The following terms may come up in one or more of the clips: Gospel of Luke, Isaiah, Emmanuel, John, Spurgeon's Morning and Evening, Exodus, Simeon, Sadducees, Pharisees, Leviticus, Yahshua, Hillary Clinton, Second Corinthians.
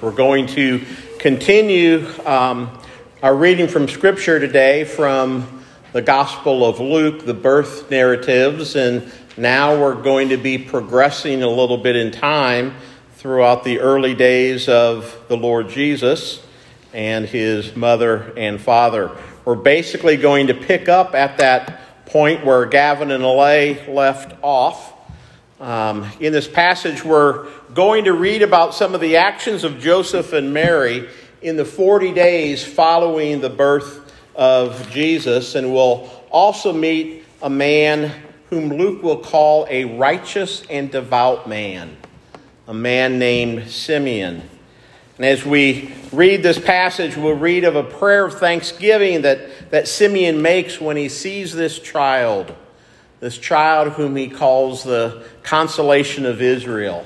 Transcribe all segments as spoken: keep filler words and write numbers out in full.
We're going to continue um, our reading from Scripture today from the Gospel of Luke, the birth narratives, and now we're going to be progressing a little bit in time throughout the early days of the Lord Jesus and his mother and father. We're basically going to pick up at that point where Gavin and Alay left off. Um, in this passage, we're going to read about some of the actions of Joseph and Mary in the forty days following the birth of Jesus. And we'll also meet a man whom Luke will call a righteous and devout man, a man named Simeon. And as we read this passage, we'll read of a prayer of thanksgiving that, that Simeon makes when he sees this child. This child whom he calls the consolation of Israel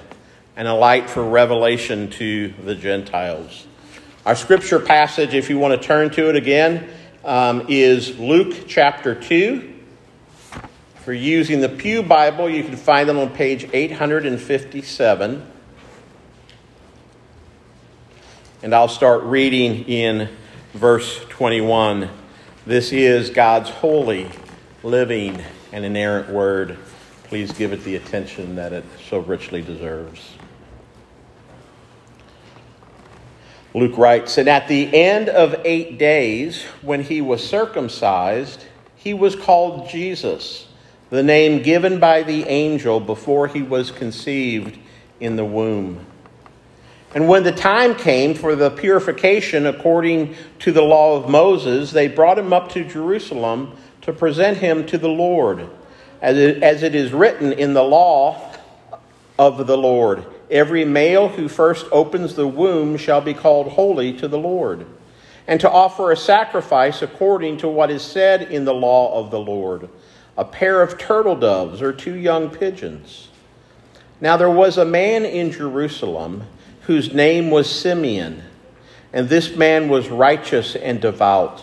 and a light for revelation to the Gentiles. Our scripture passage, if you want to turn to it again, um, is Luke chapter two. If you're using the Pew Bible, you can find them on page eight fifty-seven. And I'll start reading in verse twenty-one. This is God's holy, living, an inerrant word. Please give it the attention that it so richly deserves. Luke writes, "And at the end of eight days, when he was circumcised, he was called Jesus, the name given by the angel before he was conceived in the womb. And when the time came for the purification according to the law of Moses, they brought him up to Jerusalem to present him to the Lord, as it, as it is written in the law of the Lord. Every male who first opens the womb shall be called holy to the Lord, and to offer a sacrifice according to what is said in the law of the Lord, a pair of turtle doves or two young pigeons. Now there was a man in Jerusalem whose name was Simeon, and this man was righteous and devout,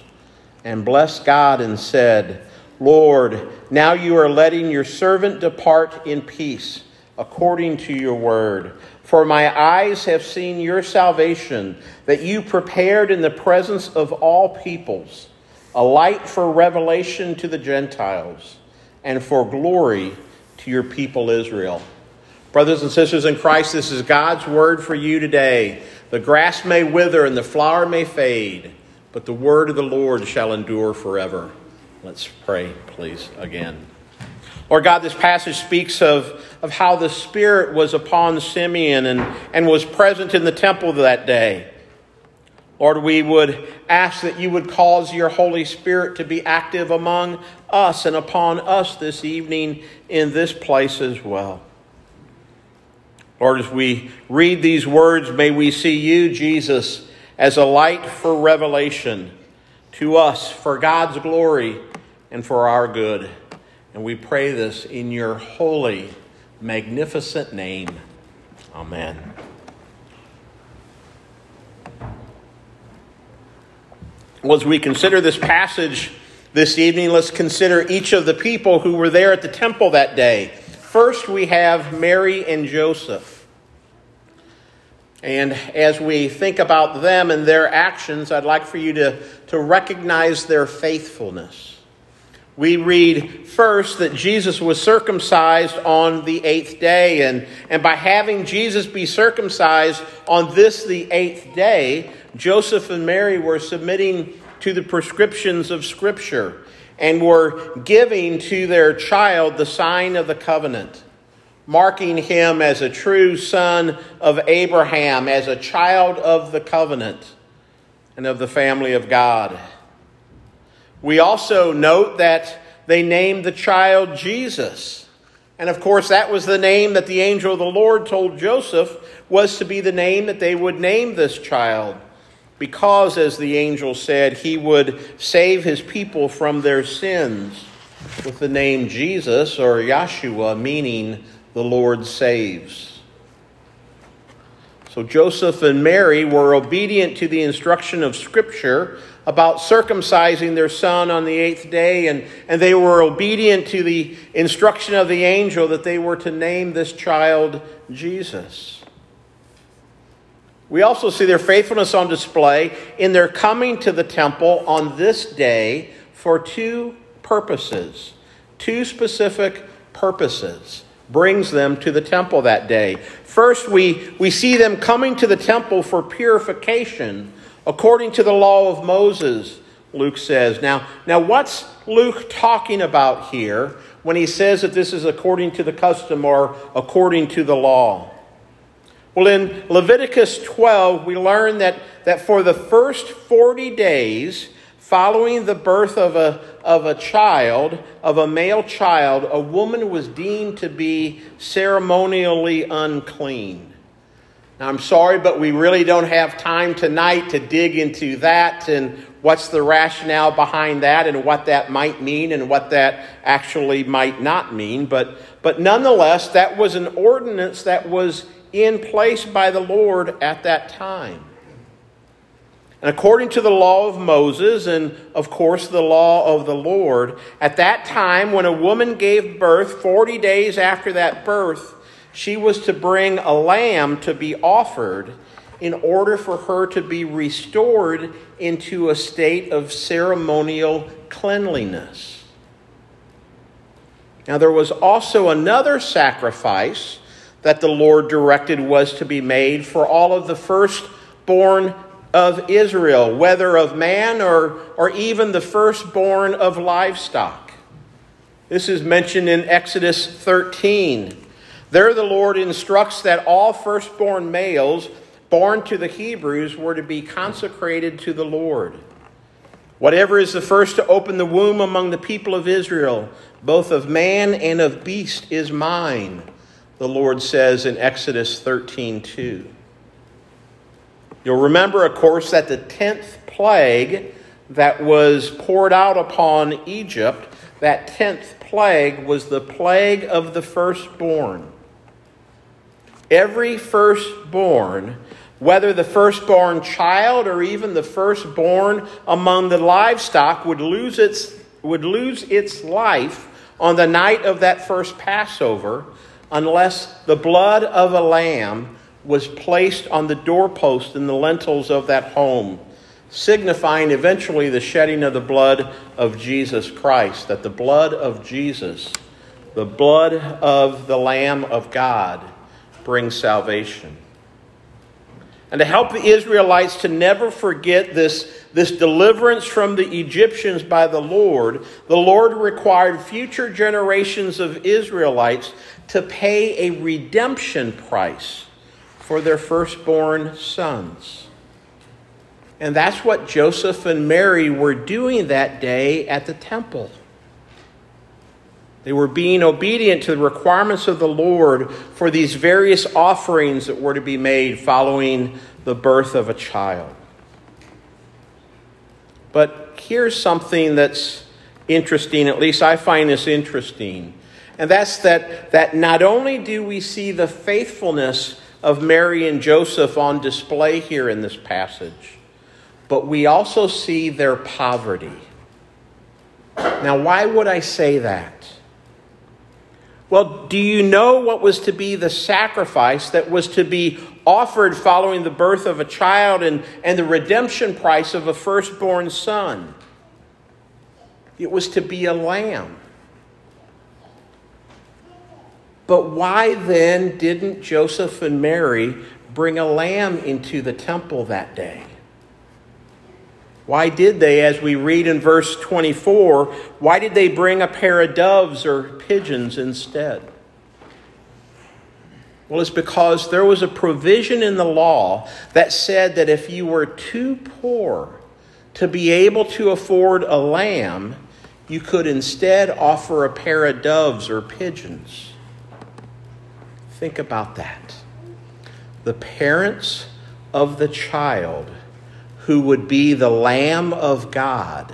and blessed God and said, 'Lord, now you are letting your servant depart in peace, according to your word. For my eyes have seen your salvation, that you prepared in the presence of all peoples, a light for revelation to the Gentiles, and for glory to your people Israel.'" Brothers and sisters in Christ, this is God's word for you today. The grass may wither and the flower may fade, but the word of the Lord shall endure forever. Let's pray, please, again. Lord God, this passage speaks of, of how the Spirit was upon Simeon and, and was present in the temple that day. Lord, we would ask that you would cause your Holy Spirit to be active among us and upon us this evening in this place as well. Lord, as we read these words, may we see you, Jesus, as a light for revelation to us, for God's glory and for our good. And we pray this in your holy, magnificent name. Amen. Well, as we consider this passage this evening, let's consider each of the people who were there at the temple that day. First, we have Mary and Joseph. And as we think about them and their actions, I'd like for you to, to recognize their faithfulness. We read first that Jesus was circumcised on the eighth day. And, and by having Jesus be circumcised on this, the eighth day, Joseph and Mary were submitting to the prescriptions of Scripture and were giving to their child the sign of the covenant, marking him as a true son of Abraham, as a child of the covenant and of the family of God. We also note that they named the child Jesus And of course, that was the name that the angel of the Lord told Joseph was to be the name that they would name this child, because, as the angel said, he would save his people from their sins with the name Jesus, or Yahshua, meaning the Lord saves. So Joseph and Mary were obedient to the instruction of Scripture about circumcising their son on the eighth day, and, and they were obedient to the instruction of the angel that they were to name this child Jesus. We also see their faithfulness on display in their coming to the temple on this day for two purposes. Two specific purposes brings them to the temple that day. First, we, we see them coming to the temple for purification, according to the law of Moses, Luke says. Now, now, what's Luke talking about here when he says that this is according to the custom or according to the law? Well, in Leviticus twelve, we learn that, that for the first forty days following the birth of a, of a child, of a male child, a woman was deemed to be ceremonially unclean. Now, I'm sorry, but we really don't have time tonight to dig into that and what's the rationale behind that and what that might mean and what that actually might not mean. But, but nonetheless, that was an ordinance that was in place by the Lord at that time. And according to the law of Moses and, of course, the law of the Lord, at that time when a woman gave birth, forty days after that birth, she was to bring a lamb to be offered in order for her to be restored into a state of ceremonial cleanliness. Now, there was also another sacrifice that the Lord directed was to be made for all of the firstborn of Israel, whether of man or, or even the firstborn of livestock. This is mentioned in Exodus thirteen. There the Lord instructs that all firstborn males born to the Hebrews were to be consecrated to the Lord. Whatever is the first to open the womb among the people of Israel, both of man and of beast, is mine, the Lord says in Exodus thirteen two. You'll remember, of course, that the tenth plague that was poured out upon Egypt, that tenth plague was the plague of the firstborn. Every firstborn, whether the firstborn child or even the firstborn among the livestock, would lose its, would lose its life on the night of that first Passover unless the blood of a lamb was placed on the doorpost and the lintels of that home, signifying eventually the shedding of the blood of Jesus Christ, that the blood of Jesus, the blood of the Lamb of God, brings salvation. And to help the Israelites to never forget this, this deliverance from the Egyptians by the Lord, the Lord required future generations of Israelites to pay a redemption price for their firstborn sons. And that's what Joseph and Mary were doing that day at the temple. They were being obedient to the requirements of the Lord for these various offerings that were to be made following the birth of a child. But here's something that's interesting, at least I find this interesting, and that's that, that not only do we see the faithfulness of Mary and Joseph on display here in this passage, but we also see their poverty. Now, why would I say that? Well, do you know what was to be the sacrifice that was to be offered following the birth of a child and, and the redemption price of a firstborn son? It was to be a lamb. But why then didn't Joseph and Mary bring a lamb into the temple that day? Why did they, as we read in verse twenty-four, why did they bring a pair of doves or pigeons instead? Well, it's because there was a provision in the law that said that if you were too poor to be able to afford a lamb, you could instead offer a pair of doves or pigeons. Think about that. The parents of the child who would be the Lamb of God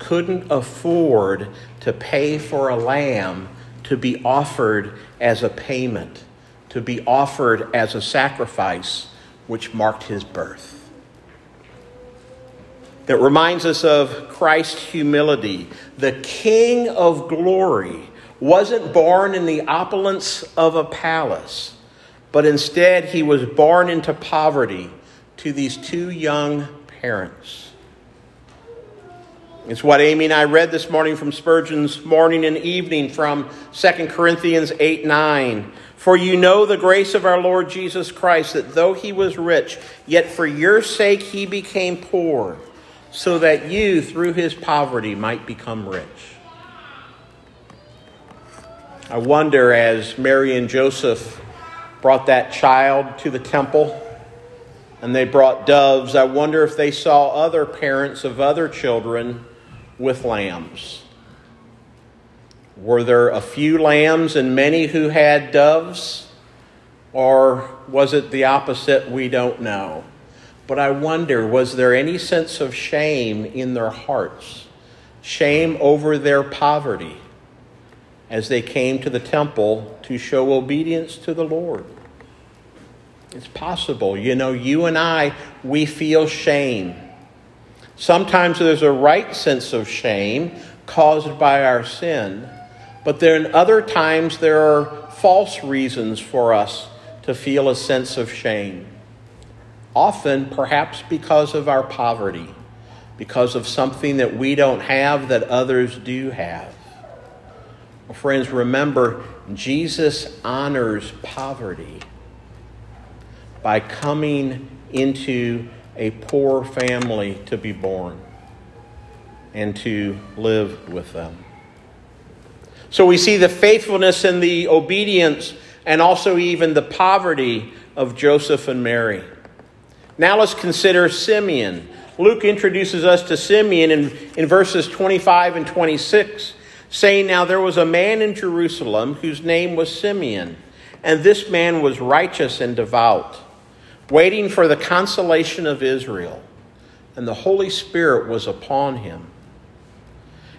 couldn't afford to pay for a lamb to be offered as a payment, to be offered as a sacrifice, which marked his birth. That reminds us of Christ's humility. The King of glory wasn't born in the opulence of a palace, but instead he was born into poverty to these two young parents. It's what Amy and I read this morning from Spurgeon's Morning and Evening from Second Corinthians eight nine. For you know the grace of our Lord Jesus Christ, that though he was rich, yet for your sake he became poor, so that you through his poverty might become rich. I wonder, as Mary and Joseph brought that child to the temple, and they brought doves, I wonder if they saw other parents of other children with lambs. Were there a few lambs and many who had doves? Or was it the opposite? We don't know. But I wonder, was there any sense of shame in their hearts? Shame over their poverty as they came to the temple to show obedience to the Lord? It's possible. You know, you and I, we feel shame. Sometimes there's a right sense of shame caused by our sin, but then other times there are false reasons for us to feel a sense of shame. Often, perhaps because of our poverty, because of something that we don't have that others do have. Well, friends, remember, Jesus honors poverty by coming into a poor family to be born and to live with them. So we see the faithfulness and the obedience and also even the poverty of Joseph and Mary. Now let's consider Simeon. Luke introduces us to Simeon in, in verses twenty-five and twenty-six, saying, Now there was a man in Jerusalem whose name was Simeon, and this man was righteous and devout, waiting for the consolation of Israel, and the Holy Spirit was upon him.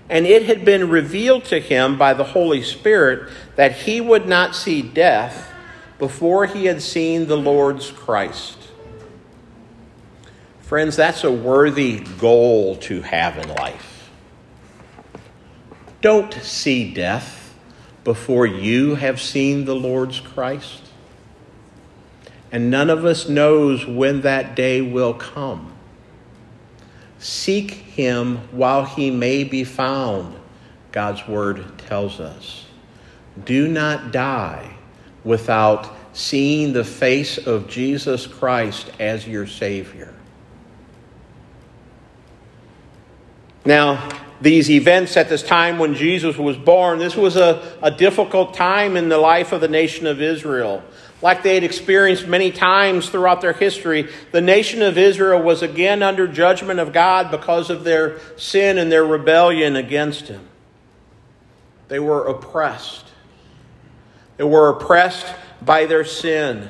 And it had been revealed to him by the Holy Spirit that he would not see death before he had seen the Lord's Christ. Friends, that's a worthy goal to have in life. Don't see death before you have seen the Lord's Christ. And none of us knows when that day will come. Seek him while he may be found, God's word tells us. Do not die without seeing the face of Jesus Christ as your Savior. Now, these events at this time when Jesus was born, this was a, a difficult time in the life of the nation of Israel. Like they had experienced many times throughout their history, the nation of Israel was again under judgment of God because of their sin and their rebellion against him. They were oppressed. They were oppressed by their sin.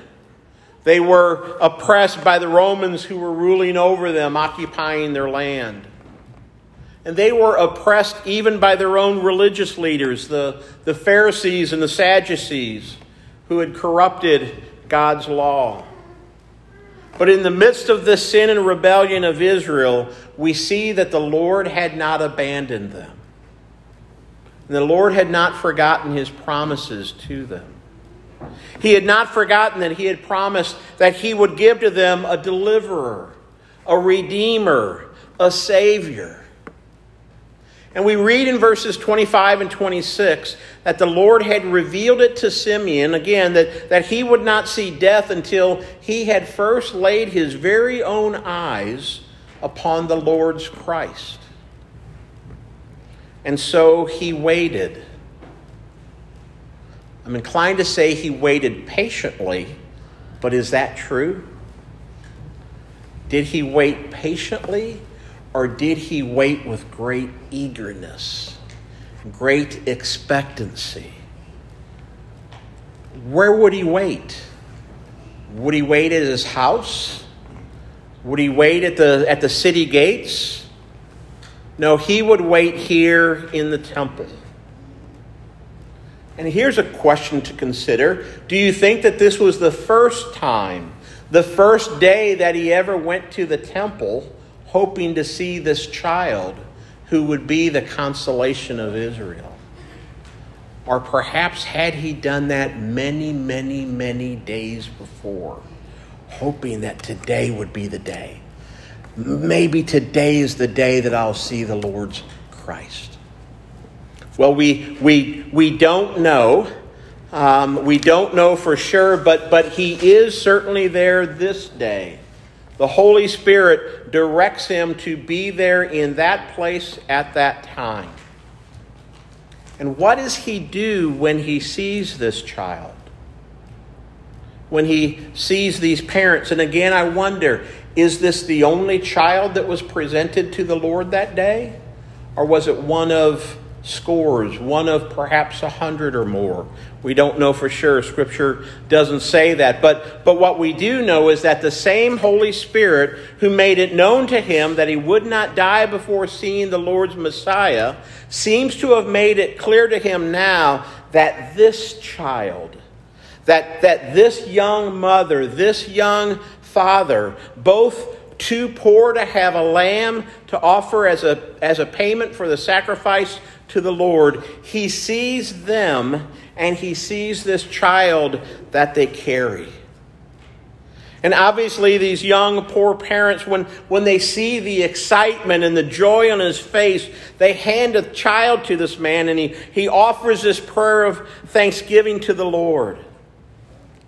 They were oppressed by the Romans who were ruling over them, occupying their land. And they were oppressed even by their own religious leaders, the, the Pharisees and the Sadducees, who had corrupted God's law. But in the midst of the sin and rebellion of Israel, we see that the Lord had not abandoned them. And the Lord had not forgotten his promises to them. He had not forgotten that he had promised that he would give to them a deliverer, a redeemer, a savior. And we read in verses twenty-five and twenty-six that the Lord had revealed it to Simeon, again, that, that he would not see death until he had first laid his very own eyes upon the Lord's Christ. And so he waited. I'm inclined to say he waited patiently, but is that true? Did he wait patiently? Or did he wait with great eagerness, great expectancy? where would he wait? Would he wait at his house? Would he wait at the at the city gates? No, he would wait here in the temple. And here's a question to consider. Do you think that this was the first time, the first day that he ever went to the temple, hoping to see this child who would be the consolation of Israel? Or perhaps had he done that many, many, many days before, hoping that today would be the day? Maybe today is the day that I'll see the Lord's Christ. Well, we we we don't know. Um, we don't know for sure, but but he is certainly there this day. The Holy Spirit directs him to be there in that place at that time. And what does he do when he sees this child? When he sees these parents? And again, I wonder, is this the only child that was presented to the Lord that day? Or was it one of scores, one of perhaps a hundred or more? We don't know for sure. Scripture doesn't say that. But, but what we do know is that the same Holy Spirit who made it known to him that he would not die before seeing the Lord's Messiah seems to have made it clear to him now that this child, that, that this young mother, this young father, both too poor to have a lamb to offer as a, as a payment for the sacrifice to the Lord, he sees them and he sees this child that they carry. And obviously these young, poor parents, when, when they see the excitement and the joy on his face, they hand a child to this man and he, he offers this prayer of thanksgiving to the Lord.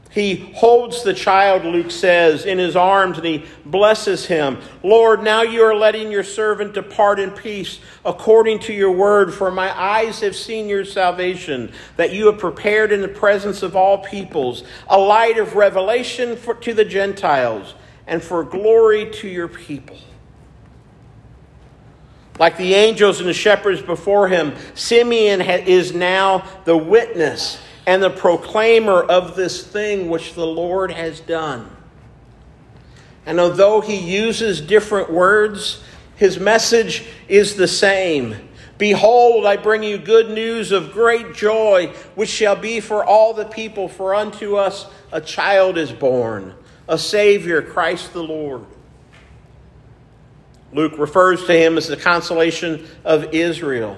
He holds the child, Luke says, in his arms and he blesses him. Lord, now you are letting your servant depart in peace according to your word, for my eyes have seen your salvation, that you have prepared in the presence of all peoples, a light of revelation for, to the Gentiles and for glory to your people. Like the angels and the shepherds before him, Simeon ha- is now the witness and the proclaimer of this thing which the Lord has done. And although he uses different words, his message is the same. Behold, I bring you good news of great joy, which shall be for all the people, for unto us a child is born, a Savior, Christ the Lord. Luke refers to him as the consolation of Israel.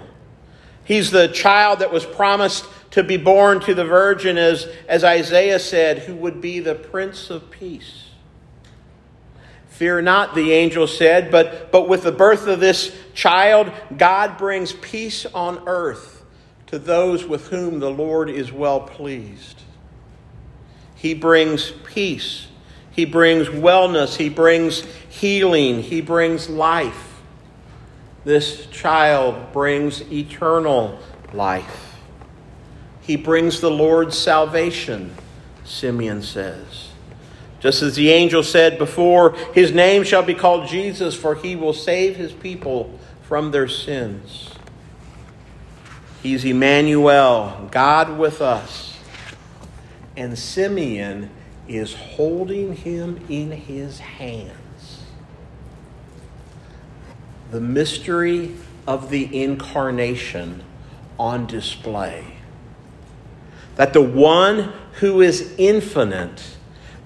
He's the child that was promised to be born to the virgin, as, as Isaiah said, who would be the Prince of Peace. Fear not, the angel said, but, but with the birth of this child, God brings peace on earth to those with whom the Lord is well pleased. He brings peace. He brings wellness. He brings healing. He brings life. This child brings eternal life. He brings the Lord's salvation, Simeon says. Just as the angel said before, his name shall be called Jesus, for he will save his people from their sins. He's Emmanuel, God with us. And Simeon is holding him in his hands. The mystery of the incarnation on display. That the one who is infinite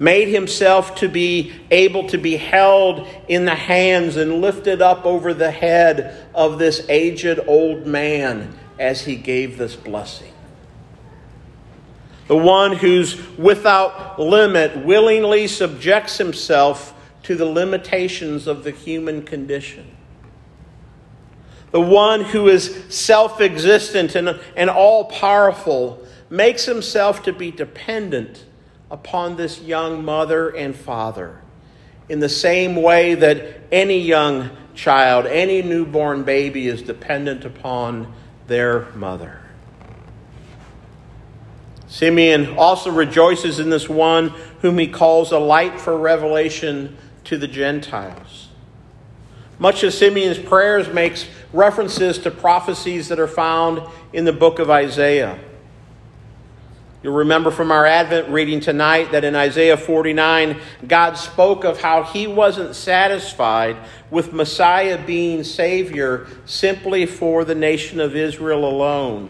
made himself to be able to be held in the hands and lifted up over the head of this aged old man as he gave this blessing. The one who's without limit willingly subjects himself to the limitations of the human condition. The one who is self-existent and, and all-powerful makes himself to be dependent upon this young mother and father in the same way that any young child, any newborn baby is dependent upon their mother. Simeon also rejoices in this one whom he calls a light for revelation to the Gentiles. Much of Simeon's prayers makes references to prophecies that are found in the book of Isaiah. You'll remember from our Advent reading tonight that in Isaiah forty-nine, God spoke of how he wasn't satisfied with Messiah being Savior simply for the nation of Israel alone.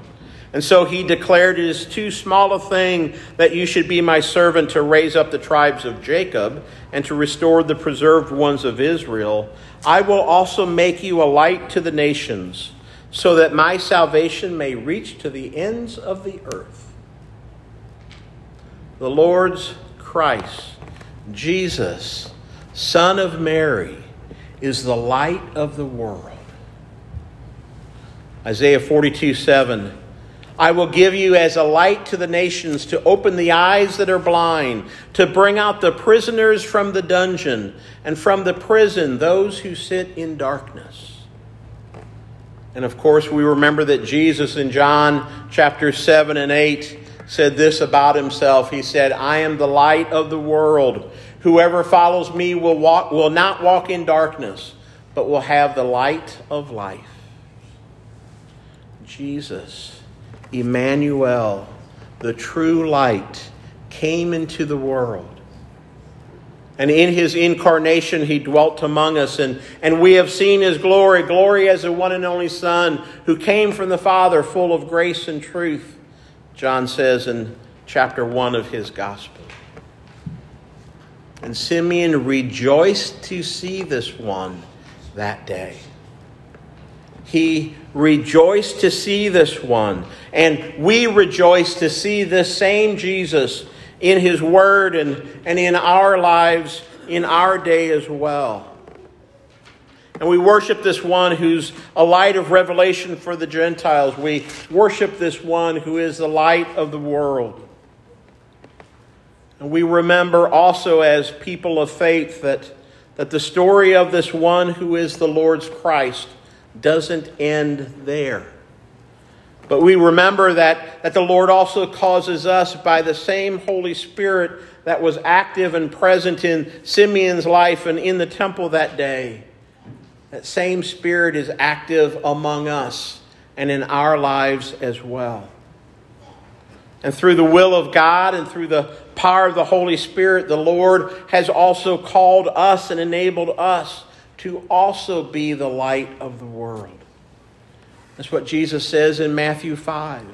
And so he declared, it is too small a thing that you should be my servant to raise up the tribes of Jacob and to restore the preserved ones of Israel. I will also make you a light to the nations, so that my salvation may reach to the ends of the earth. The Lord's Christ, Jesus, Son of Mary, is the light of the world. Isaiah forty-two seven. I will give you as a light to the nations, to open the eyes that are blind, to bring out the prisoners from the dungeon, and from the prison those who sit in darkness. And of course, we remember that Jesus in John chapter seven and eight said this about himself. He said, I am the light of the world. Whoever follows me will walk, will not walk in darkness, but will have the light of life. Jesus, Emmanuel, the true light, came into the world. And in his incarnation, he dwelt among us. And, and we have seen his glory, glory as the one and only Son, who came from the Father, full of grace and truth, John says in chapter one of his gospel. And Simeon rejoiced to see this one that day. He rejoiced to see this one. And we rejoice to see this same Jesus in his word and, and in our lives, in our day as well. And we worship this one who's a light of revelation for the Gentiles. We worship this one who is the light of the world. And we remember also as people of faith that, that the story of this one who is the Lord's Christ doesn't end there. But we remember that, that the Lord also causes us by the same Holy Spirit that was active and present in Simeon's life and in the temple that day. That same Spirit is active among us and in our lives as well. And through the will of God and through the power of the Holy Spirit, the Lord has also called us and enabled us to also be the light of the world. That's what Jesus says in Matthew five.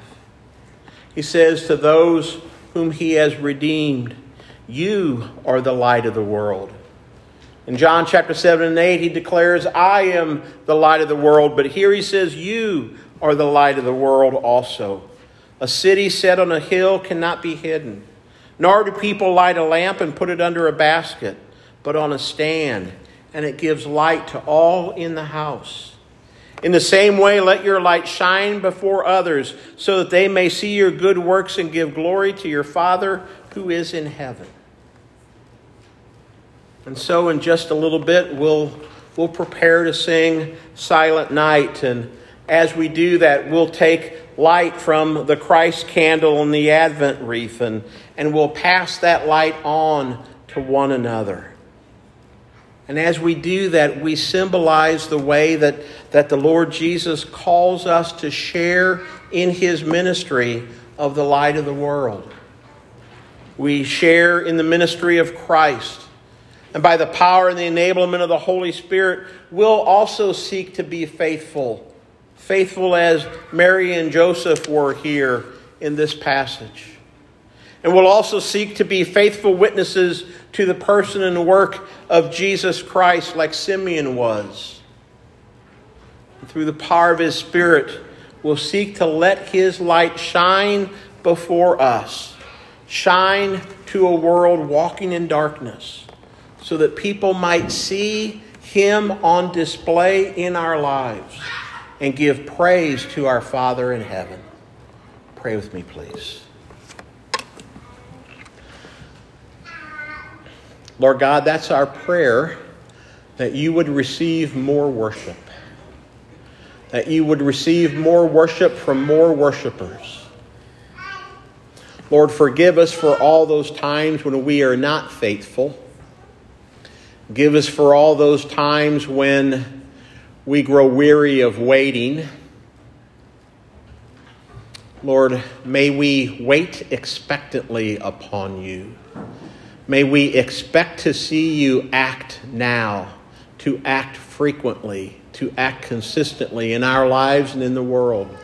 He says to those whom he has redeemed, you are the light of the world. In John chapter seven and eight, he declares, I am the light of the world. But here he says, you are the light of the world also. A city set on a hill cannot be hidden. Nor do people light a lamp and put it under a basket, but on a stand, and it gives light to all in the house. In the same way, let your light shine before others, so that they may see your good works and give glory to your Father who is in heaven. And so in just a little bit, we'll, we'll prepare to sing Silent Night. And as we do that, we'll take light from the Christ candle and the Advent wreath, and, and we'll pass that light on to one another. And as we do that, we symbolize the way that, that the Lord Jesus calls us to share in his ministry of the light of the world. We share in the ministry of Christ. And by the power and the enablement of the Holy Spirit, we'll also seek to be faithful. Faithful as Mary and Joseph were here in this passage. And we'll also seek to be faithful witnesses to the person and work of Jesus Christ, like Simeon was. And through the power of his Spirit, we'll seek to let his light shine before us, shine to a world walking in darkness, so that people might see him on display in our lives and give praise to our Father in heaven. Pray with me, please. Lord God, that's our prayer, that you would receive more worship, that you would receive more worship from more worshipers. Lord, forgive us for all those times when we are not faithful. Give us for all those times when we grow weary of waiting. Lord, may we wait expectantly upon you. May we expect to see you act now, to act frequently, to act consistently in our lives and in the world.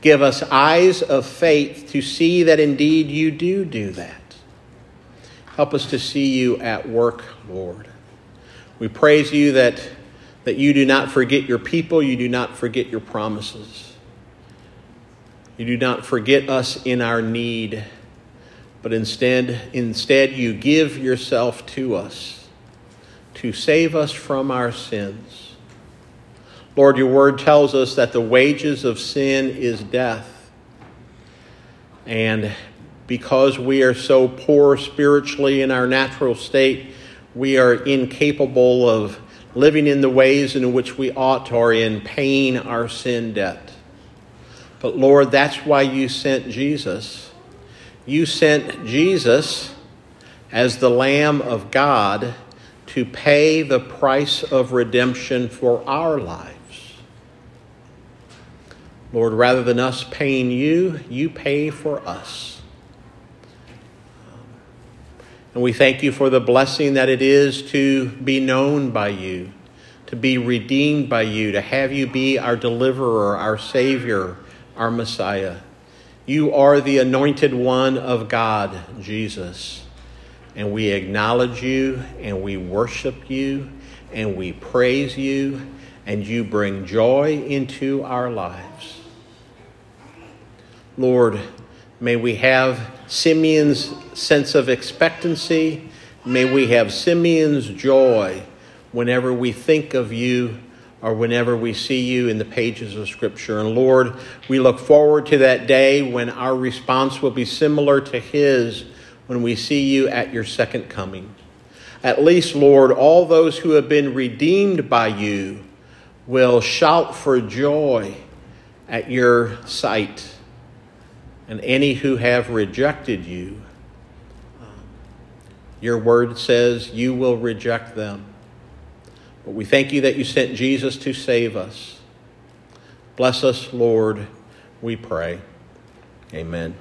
Give us eyes of faith to see that indeed you do do that. Help us to see you at work, Lord. We praise you that, that you do not forget your people. You do not forget your promises. You do not forget us in our need, but instead, instead you give yourself to us to save us from our sins. Lord, your word tells us that the wages of sin is death. And because we are so poor spiritually in our natural state, we are incapable of living in the ways in which we ought or in paying our sin debt. But Lord, that's why you sent Jesus. You sent Jesus as the Lamb of God to pay the price of redemption for our lives. Lord, rather than us paying you, you pay for us. And we thank you for the blessing that it is to be known by you, to be redeemed by you, to have you be our deliverer, our Savior, our Messiah. You are the anointed one of God, Jesus. And we acknowledge you, and we worship you, and we praise you, and you bring joy into our lives. Lord, may we have Simeon's sense of expectancy. May we have Simeon's joy whenever we think of you or whenever we see you in the pages of Scripture. And Lord, we look forward to that day when our response will be similar to his when we see you at your second coming. At least, Lord, all those who have been redeemed by you will shout for joy at your sight. And any who have rejected you, your word says you will reject them. But we thank you that you sent Jesus to save us. Bless us, Lord, we pray. Amen.